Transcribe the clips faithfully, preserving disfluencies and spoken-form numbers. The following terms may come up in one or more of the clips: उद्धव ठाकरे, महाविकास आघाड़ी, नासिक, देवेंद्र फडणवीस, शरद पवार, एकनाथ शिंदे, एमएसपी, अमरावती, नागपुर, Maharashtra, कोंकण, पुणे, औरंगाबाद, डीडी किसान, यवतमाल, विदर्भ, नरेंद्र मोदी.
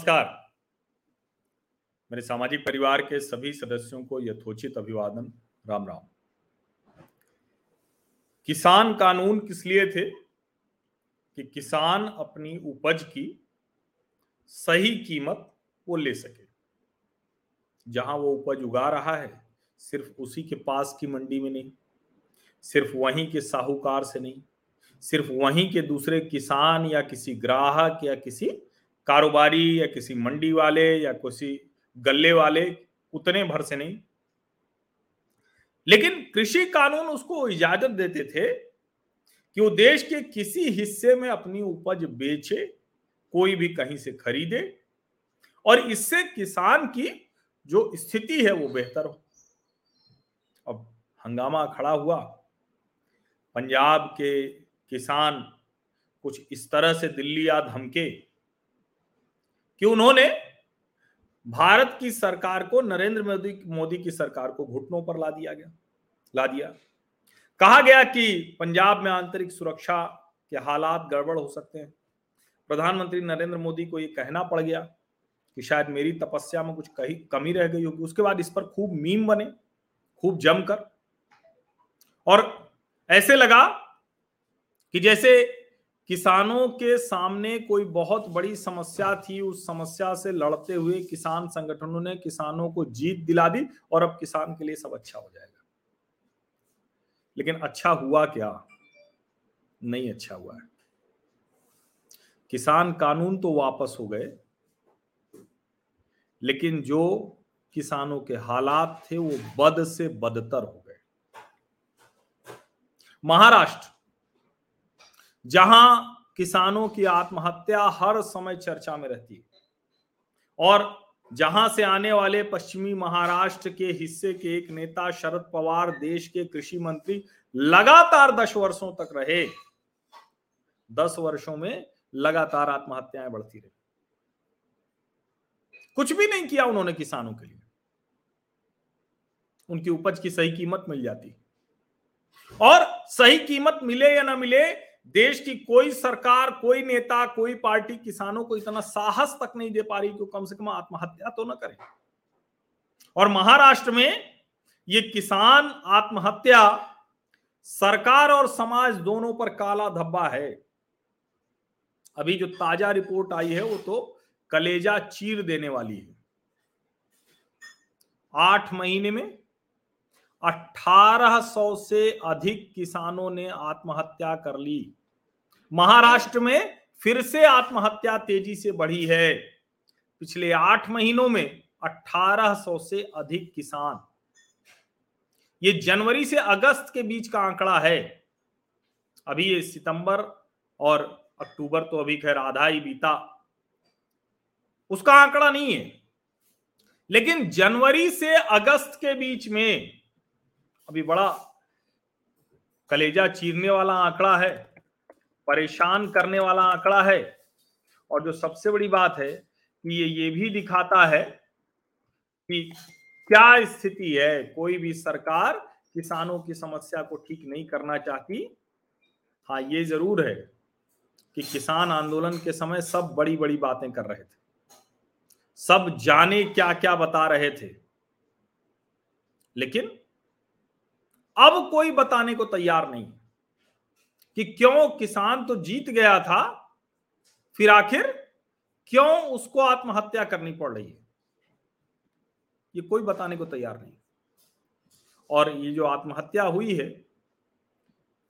नमस्कार। मेरे सामाजिक परिवार के सभी सदस्यों को यथोचित अभिवादन, राम राम। किसान कानून किस लिए थे? कि किसान अपनी उपज की सही कीमत वो ले सके। जहां वो उपज उगा रहा है सिर्फ उसी के पास की मंडी में नहीं, सिर्फ वहीं के साहूकार से नहीं, सिर्फ वहीं के दूसरे किसान या किसी ग्राहक या किसी कारोबारी या किसी मंडी वाले या किसी गल्ले वाले उतने भर से नहीं। लेकिन कृषि कानून उसको इजाजत देते थे कि वो देश के किसी हिस्से में अपनी उपज बेचे, कोई भी कहीं से खरीदे, और इससे किसान की जो स्थिति है वो बेहतर हो। अब हंगामा खड़ा हुआ। पंजाब के किसान कुछ इस तरह से दिल्ली आ धमके कि उन्होंने भारत की सरकार को, नरेंद्र मोदी मोदी की सरकार को घुटनों पर ला दिया गया ला दिया कहा गया कि पंजाब में आंतरिक सुरक्षा के हालात गड़बड़ हो सकते हैं। प्रधानमंत्री नरेंद्र मोदी को ये कहना पड़ गया कि शायद मेरी तपस्या में कुछ कहीं कमी रह गई होगी। उसके बाद इस पर खूब मीम बने, खूब जमकर, और ऐसे लगा कि जैसे किसानों के सामने कोई बहुत बड़ी समस्या थी, उस समस्या से लड़ते हुए किसान संगठनों ने किसानों को जीत दिला दी और अब किसान के लिए सब अच्छा हो जाएगा। लेकिन अच्छा हुआ क्या? नहीं अच्छा हुआ है। किसान कानून तो वापस हो गए, लेकिन जो किसानों के हालात थे वो बद से बदतर हो गए। महाराष्ट्र, जहां किसानों की आत्महत्या हर समय चर्चा में रहती है, और जहां से आने वाले पश्चिमी महाराष्ट्र के हिस्से के एक नेता शरद पवार देश के कृषि मंत्री लगातार दस वर्षों तक रहे। दस वर्षों में लगातार आत्महत्याएं बढ़ती रही। कुछ भी नहीं किया उन्होंने किसानों के लिए। उनकी उपज की सही कीमत मिल जाती, और सही कीमत मिले या ना मिले, देश की कोई सरकार, कोई नेता, कोई पार्टी किसानों को इतना साहस तक नहीं दे पा रही कि कम से कम आत्महत्या तो न करे। और महाराष्ट्र में ये किसान आत्महत्या सरकार और समाज दोनों पर काला धब्बा है। अभी जो ताजा रिपोर्ट आई है वो तो कलेजा चीर देने वाली है। आठ महीने में अठारह सौ से अधिक किसानों ने आत्महत्या कर ली। महाराष्ट्र में फिर से आत्महत्या तेजी से बढ़ी है। पिछले आठ महीनों में अठारह सौ से अधिक किसान। ये जनवरी से अगस्त के बीच का आंकड़ा है। अभी ये सितंबर और अक्टूबर तो अभी खैर आधा ही बीता, उसका आंकड़ा नहीं है, लेकिन जनवरी से अगस्त के बीच में अभी बड़ा कलेजा चीरने वाला आंकड़ा है, परेशान करने वाला आंकड़ा है। और जो सबसे बड़ी बात है कि ये ये भी दिखाता है कि क्या स्थिति है। कोई भी सरकार किसानों की समस्या को ठीक नहीं करना चाहती। हाँ, ये जरूर है कि किसान आंदोलन के समय सब बड़ी बड़ी बातें कर रहे थे, सब जाने क्या क्या बता रहे थे, लेकिन अब कोई बताने को तैयार नहीं कि क्यों किसान तो जीत गया था, फिर आखिर क्यों उसको आत्महत्या करनी पड़ रही है। ये कोई बताने को तैयार नहीं। और ये जो आत्महत्या हुई है,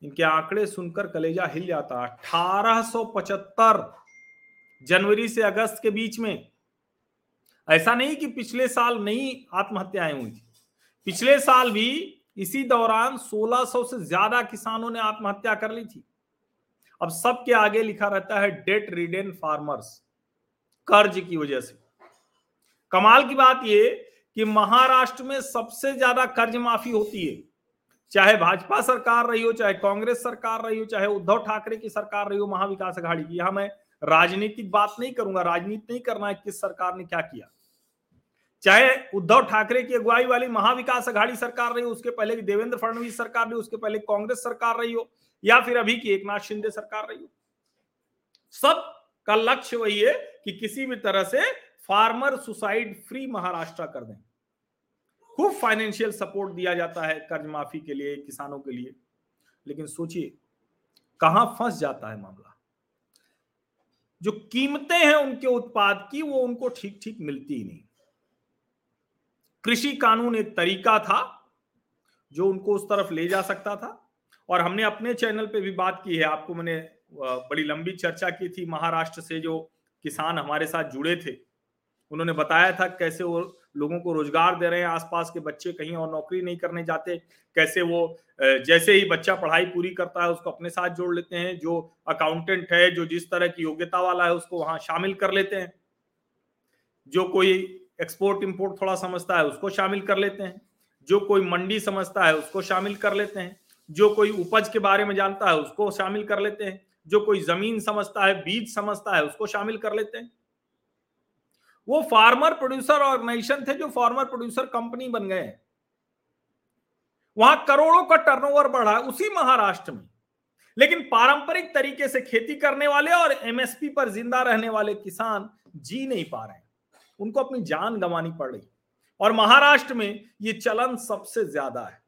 इनके आंकड़े सुनकर कलेजा हिल जाता। अठारह सौ पचहत्तर जनवरी से अगस्त के बीच में। ऐसा नहीं कि पिछले साल नहीं आत्महत्याएं हुई थी, पिछले साल भी इसी दौरान सोलह सौ से ज्यादा किसानों ने आत्महत्या कर ली थी। अब सबके आगे लिखा रहता है डेट रिडन फार्मर्स, कर्ज की वजह से। कमाल की बात यह कि महाराष्ट्र में सबसे ज्यादा कर्ज माफी होती है, चाहे भाजपा सरकार रही हो, चाहे कांग्रेस सरकार रही हो, चाहे उद्धव ठाकरे की सरकार रही हो, महाविकास आघाड़ी की। यहां मैं राजनीतिक बात नहीं करूंगा, राजनीति नहीं करना है किस सरकार ने क्या किया। चाहे उद्धव ठाकरे की अगुवाई वाली महाविकास आघाड़ी सरकार रही हो, उसके पहले भी देवेंद्र फडणवीस सरकार रही हो, उसके पहले कांग्रेस सरकार रही हो, या फिर अभी की एकनाथ शिंदे सरकार रही हो, सब का लक्ष्य वही है कि किसी भी तरह से फार्मर सुसाइड फ्री महाराष्ट्र कर दें। खूब फाइनेंशियल सपोर्ट दिया जाता है कर्ज माफी के लिए, किसानों के लिए, लेकिन सोचिए कहां फंस जाता है मामला। जो कीमतें हैं उनके उत्पाद की वो उनको ठीक ठीक मिलती ही नहीं। कृषि कानून एक तरीका था जो उनको उस तरफ ले जा सकता था, और हमने अपने चैनल पे भी बात की है, आपको मैंने बड़ी लंबी चर्चा की थी। महाराष्ट्र से जो किसान हमारे साथ जुड़े थे उन्होंने बताया था कैसे वो लोगों को रोजगार दे रहे हैं, आसपास के बच्चे कहीं और नौकरी नहीं करने जाते, कैसे वो जैसे ही बच्चा पढ़ाई पूरी करता है उसको अपने साथ जोड़ लेते हैं, जो अकाउंटेंट है, जो जिस तरह की योग्यता वाला है उसको वहां शामिल कर लेते हैं, जो कोई एक्सपोर्ट इंपोर्ट थोड़ा समझता है उसको शामिल कर लेते हैं, जो कोई मंडी समझता है उसको शामिल कर लेते हैं, जो कोई उपज के बारे में जानता है उसको शामिल कर लेते हैं, जो कोई जमीन समझता है, बीज समझता है उसको शामिल कर लेते हैं। वो फार्मर प्रोड्यूसर ऑर्गेनाइजेशन थे जो फार्मर प्रोड्यूसर कंपनी बन गए हैं। वहां करोड़ों का टर्नओवर बढ़ा है उसी महाराष्ट्र में, लेकिन पारंपरिक तरीके से खेती करने वाले और एमएसपी पर जिंदा रहने वाले किसान जी नहीं पा रहे हैं, उनको अपनी जान गंवानी पड़ रही। और महाराष्ट्र में ये चलन सबसे ज्यादा है।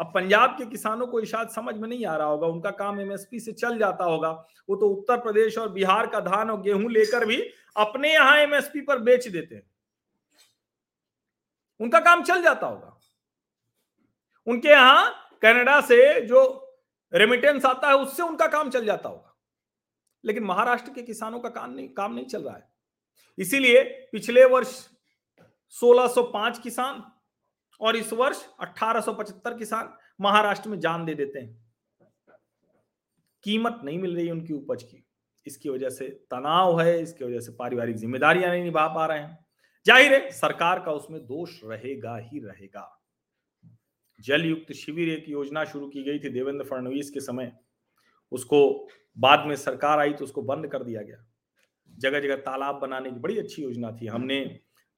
अब पंजाब के किसानों को शायद समझ में नहीं आ रहा होगा, उनका काम एमएसपी से चल जाता होगा, वो तो उत्तर प्रदेश और बिहार का धान और गेहूं लेकर भी अपने यहां एमएसपी पर बेच देते हैं, उनका काम चल जाता होगा। उनके यहां कनाडा से जो रेमिटेंस आता है उससे उनका काम चल जाता होगा, लेकिन महाराष्ट्र के किसानों का काम नहीं काम नहीं चल रहा है। इसीलिए पिछले वर्ष सोलह सौ पाँच किसान और इस वर्ष अठारह सौ पचहत्तर किसान महाराष्ट्र में जान दे देते हैं। कीमत नहीं मिल रही है उनकी उपज की, इसकी वजह से तनाव है, इसकी वजह से पारिवारिक जिम्मेदारियां नहीं निभा पा रहे हैं। जाहिर है सरकार का उसमें दोष रहेगा ही रहेगा। जल युक्त शिविर एक योजना शुरू की गई थी देवेंद्र फडणवीस के समय, उसको बाद में सरकार आई तो उसको बंद कर दिया गया। जगह जगह तालाब बनाने की बड़ी अच्छी योजना थी। हमने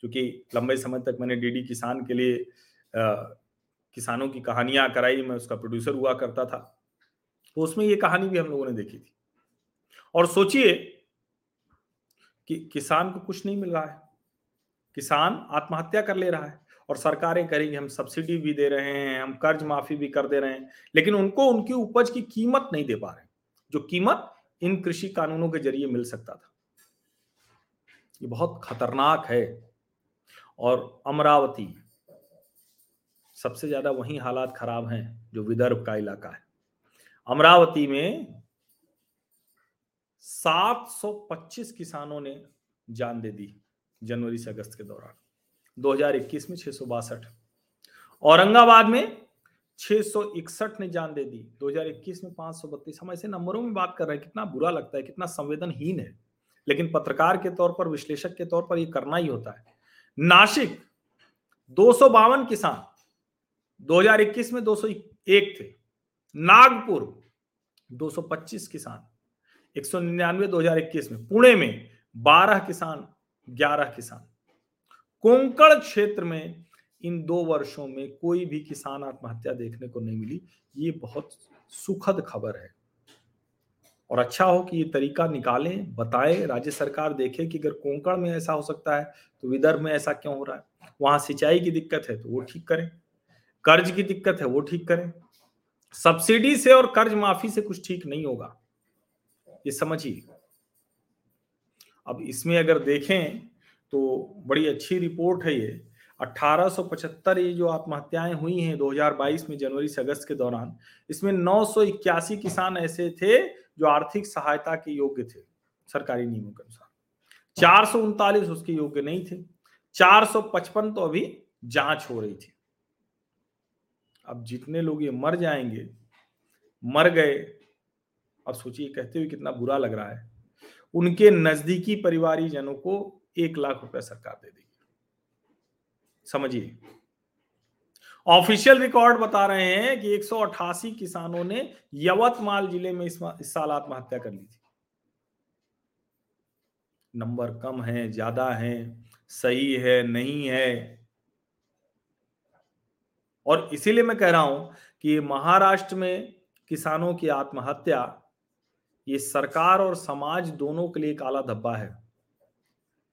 क्योंकि लंबे समय तक मैंने डीडी किसान के लिए आ, किसानों की कहानियां कराई, मैं उसका प्रोड्यूसर हुआ करता था, तो उसमें ये कहानी भी हम लोगों ने देखी थी। और सोचिए कि किसान को कुछ नहीं मिल रहा है, किसान आत्महत्या कर ले रहा है, और सरकारें करेंगी हम सब्सिडी भी दे रहे हैं, हम कर्ज माफी भी कर दे रहे हैं, लेकिन उनको उनकी उपज की कीमत नहीं दे पा रहे, जो कीमत इन कृषि कानूनों के जरिए मिल सकता था। ये बहुत खतरनाक है। और अमरावती सबसे ज्यादा वही हालात खराब हैं जो विदर्भ का इलाका है। अमरावती में सात सौ पच्चीस किसानों ने जान दे दी जनवरी से अगस्त के दौरान। दो हज़ार इक्कीस में छह सौ बासठ, औरंगाबाद में छह सौ इकसठ ने जान दे दी, दो हज़ार इक्कीस में पाँच सौ बत्तीस। हम ऐसे नंबरों में बात कर रहे हैं, कितना बुरा लगता है, कितना संवेदनहीन है, लेकिन पत्रकार के तौर पर, विश्लेषक के तौर पर ये करना ही होता है। नासिक दो सौ बावन किसान दो हज़ार इक्कीस में दो सौ एक थे, नागपुर दो सौ पच्चीस किसान एक सौ निन्यानवे दो हज़ार इक्कीस में, पुणे में बारह किसान ग्यारह किसान। कोंकण क्षेत्र में इन दो वर्षों में कोई भी किसान आत्महत्या देखने को नहीं मिली। ये बहुत सुखद खबर है, और अच्छा हो कि ये तरीका निकालें, बताएं, राज्य सरकार देखे कि अगर कोंकण में ऐसा हो सकता है तो विदर्भ में ऐसा क्यों हो रहा है। वहां सिंचाई की दिक्कत है तो वो ठीक करें, कर्ज की दिक्कत है वो ठीक करें। सब्सिडी से और कर्ज माफी से कुछ ठीक नहीं होगा, ये समझिए। अब इसमें अगर देखें तो बड़ी अच्छी रिपोर्ट है ये, अट्ठारह सौ पचहत्तर ये जो आत्महत्याएं हुई हैं दो हज़ार बाईस में जनवरी से अगस्त के दौरान, इसमें नौ सौ इक्यासी किसान ऐसे थे जो आर्थिक सहायता के योग्य थे सरकारी नियमों के अनुसार, चार सौ उनतालीस उसके योग्य नहीं थे, चार सौ पचपन तो अभी जांच हो रही थी। अब जितने लोग ये मर जाएंगे, मर गए, अब सोचिए कहते हुए कितना बुरा लग रहा है। उनके नजदीकी परिवारी जनों को एक लाख रुपया सरकार दे देगी, समझिए। ऑफिशियल रिकॉर्ड बता रहे हैं कि एक सौ अठासी किसानों ने यवतमाल जिले में इस, इस साल आत्महत्या कर ली थी। नंबर कम है, ज्यादा है, सही है, नहीं है, और इसीलिए मैं कह रहा हूं कि महाराष्ट्र में किसानों की आत्महत्या ये सरकार और समाज दोनों के लिए काला धब्बा है,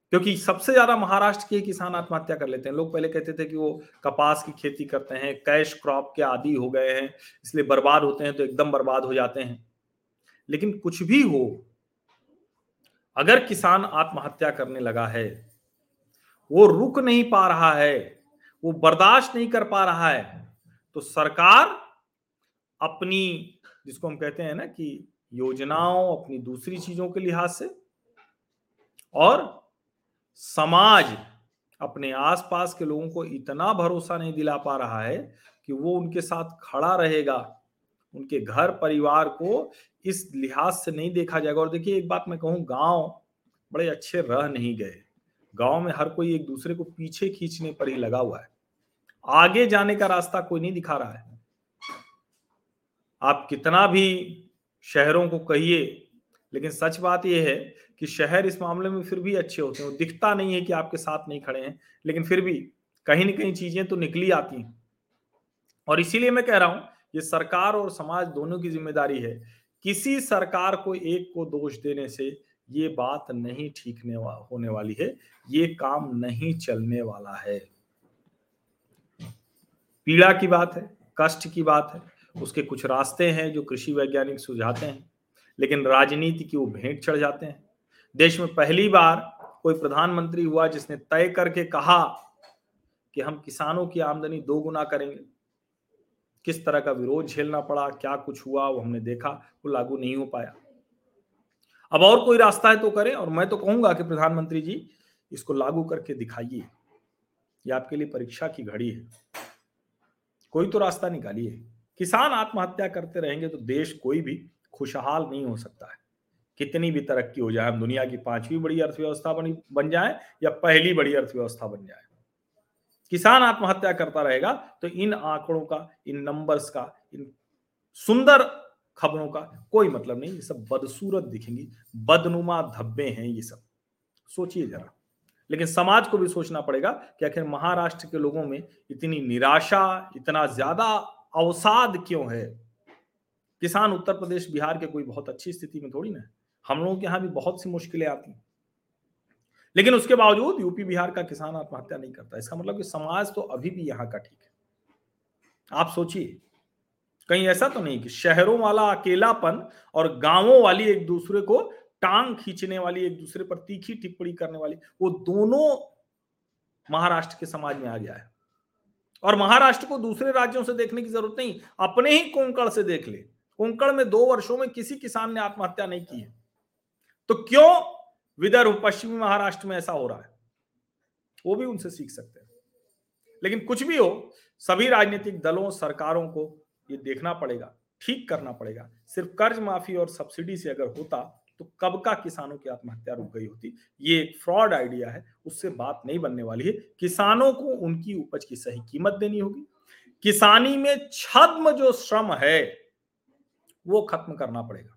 क्योंकि सबसे ज्यादा महाराष्ट्र के किसान आत्महत्या कर लेते हैं। लोग पहले कहते थे कि वो कपास की खेती करते हैं, कैश क्रॉप के आदी हो गए हैं, इसलिए बर्बाद होते हैं तो एकदम बर्बाद हो जाते हैं। लेकिन कुछ भी हो, अगर किसान आत्महत्या करने लगा है, वो रुक नहीं पा रहा है, वो बर्दाश्त नहीं कर पा रहा है, तो सरकार अपनी, जिसको हम कहते हैं ना कि योजनाओं, अपनी दूसरी चीजों के लिहाज से, और समाज अपने आसपास के लोगों को इतना भरोसा नहीं दिला पा रहा है कि वो उनके साथ खड़ा रहेगा, उनके घर परिवार को इस लिहाज से नहीं देखा जाएगा। और देखिए एक बात मैं कहूँ, गांव बड़े अच्छे रह नहीं गए। गांव में हर कोई एक दूसरे को पीछे खींचने पर ही लगा हुआ है, आगे जाने का रास्ता कोई नहीं दिखा रहा है। आप कितना भी शहरों को कहिए, लेकिन सच बात यह है कि शहर इस मामले में फिर भी अच्छे होते हैं। दिखता नहीं है कि आपके साथ नहीं खड़े हैं, लेकिन फिर भी कहीं ना कहीं चीजें तो निकली आती हैं। और इसीलिए मैं कह रहा हूं, ये सरकार और समाज दोनों की जिम्मेदारी है। किसी सरकार को एक को दोष देने से ये बात नहीं ठीक होने वाली है, ये काम नहीं चलने वाला है। पीड़ा की बात है, कष्ट की बात है, उसके कुछ रास्ते हैं जो कृषि वैज्ञानिक सुझाते हैं, लेकिन राजनीति की वो भेंट चढ़ जाते हैं। देश में पहली बार कोई प्रधानमंत्री हुआ जिसने तय करके कहा कि हम किसानों की आमदनी दो गुना करेंगे। किस तरह का विरोध झेलना पड़ा, क्या कुछ हुआ, वो हमने देखा, वो लागू नहीं हो पाया। अब और कोई रास्ता है तो करें, और मैं तो कहूंगा कि प्रधानमंत्री जी इसको लागू करके दिखाइए। ये आपके लिए परीक्षा की घड़ी है, कोई तो रास्ता निकालिए। किसान आत्महत्या करते रहेंगे तो देश कोई भी खुशहाल नहीं हो सकता है, कितनी भी तरक्की हो जाए, हम दुनिया की पांचवी बड़ी अर्थव्यवस्था बन बन जाए या पहली बड़ी अर्थव्यवस्था बन जाए। किसान आत्महत्या करता रहेगा तो इन आंकड़ों का, इन नंबर्स का, इन सुंदर खबरों का कोई मतलब नहीं। ये सब बदसूरत दिखेंगी, बदनुमा धब्बे हैं ये सब, सोचिए जरा। लेकिन समाज को भी सोचना पड़ेगा कि आखिर महाराष्ट्र के लोगों में इतनी निराशा, इतना ज्यादा अवसाद क्यों है। किसान उत्तर प्रदेश, बिहार के कोई बहुत अच्छी स्थिति में थोड़ी ना है, हम लोगों के यहाँ भी बहुत सी मुश्किलें आती हैं, लेकिन उसके बावजूद यूपी बिहार का किसान आत्महत्या नहीं करता। इसका मतलब कि समाज तो अभी भी यहाँ का ठीक है। आप सोचिए, कहीं ऐसा तो नहीं कि शहरों वाला अकेलापन और गांवों वाली एक दूसरे को टांग खींचने वाली, एक दूसरे पर तीखी टिप्पणी करने वाली, वो दोनों महाराष्ट्र के समाज में आ गया है। और महाराष्ट्र को दूसरे राज्यों से देखने की जरूरत नहीं, अपने ही कोंकण से देख ले। कोंकण में दो वर्षों में किसी किसान ने आत्महत्या नहीं की है, तो क्यों विदर्भ पश्चिमी महाराष्ट्र में ऐसा हो रहा है? वो भी उनसे सीख सकते हैं। लेकिन कुछ भी हो, सभी राजनीतिक दलों, सरकारों को ये देखना पड़ेगा, ठीक करना पड़ेगा। सिर्फ कर्ज माफी और सब्सिडी से अगर होता तो कब का किसानों की आत्महत्या रुक गई होती। ये एक फ्रॉड आइडिया है, उससे बात नहीं बनने वाली है। किसानों को उनकी उपज की सही कीमत देनी होगी। किसानी में छद्म जो श्रम है वो खत्म करना पड़ेगा।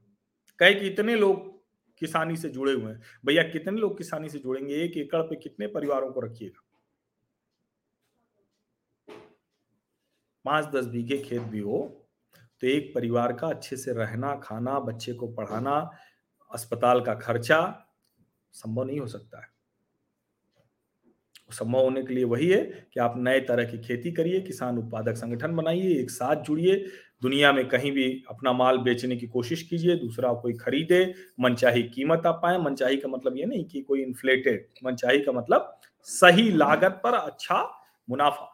कहे कि इतने लोग किसानी से जुड़े हुए हैं, भैया कितने लोग किसानी से जुड़ेंगे? एक एकड़ पे कितने परिवारों को रखिएगा? पांच दस बीघे खेत भी हो तो एक परिवार का अच्छे से रहना, खाना, बच्चे को पढ़ाना, अस्पताल का खर्चा संभव नहीं हो सकता है। संभव होने के लिए वही है कि आप नए तरह की खेती करिए, किसान उत्पादक संगठन बनाइए, एक साथ जुड़िए, दुनिया में कहीं भी अपना माल बेचने की कोशिश कीजिए, दूसरा कोई खरीदे, मनचाही कीमत आप पाए। मनचाही का मतलब ये नहीं कि कोई इन्फ्लेटेड, मनचाही का मतलब सही लागत पर अच्छा मुनाफा।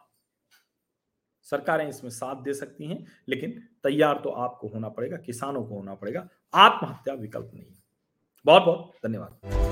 सरकारें इसमें साथ दे सकती हैं, लेकिन तैयार तो आपको होना पड़ेगा, किसानों को होना पड़ेगा। आत्महत्या विकल्प नहीं है। बहुत बहुत धन्यवाद।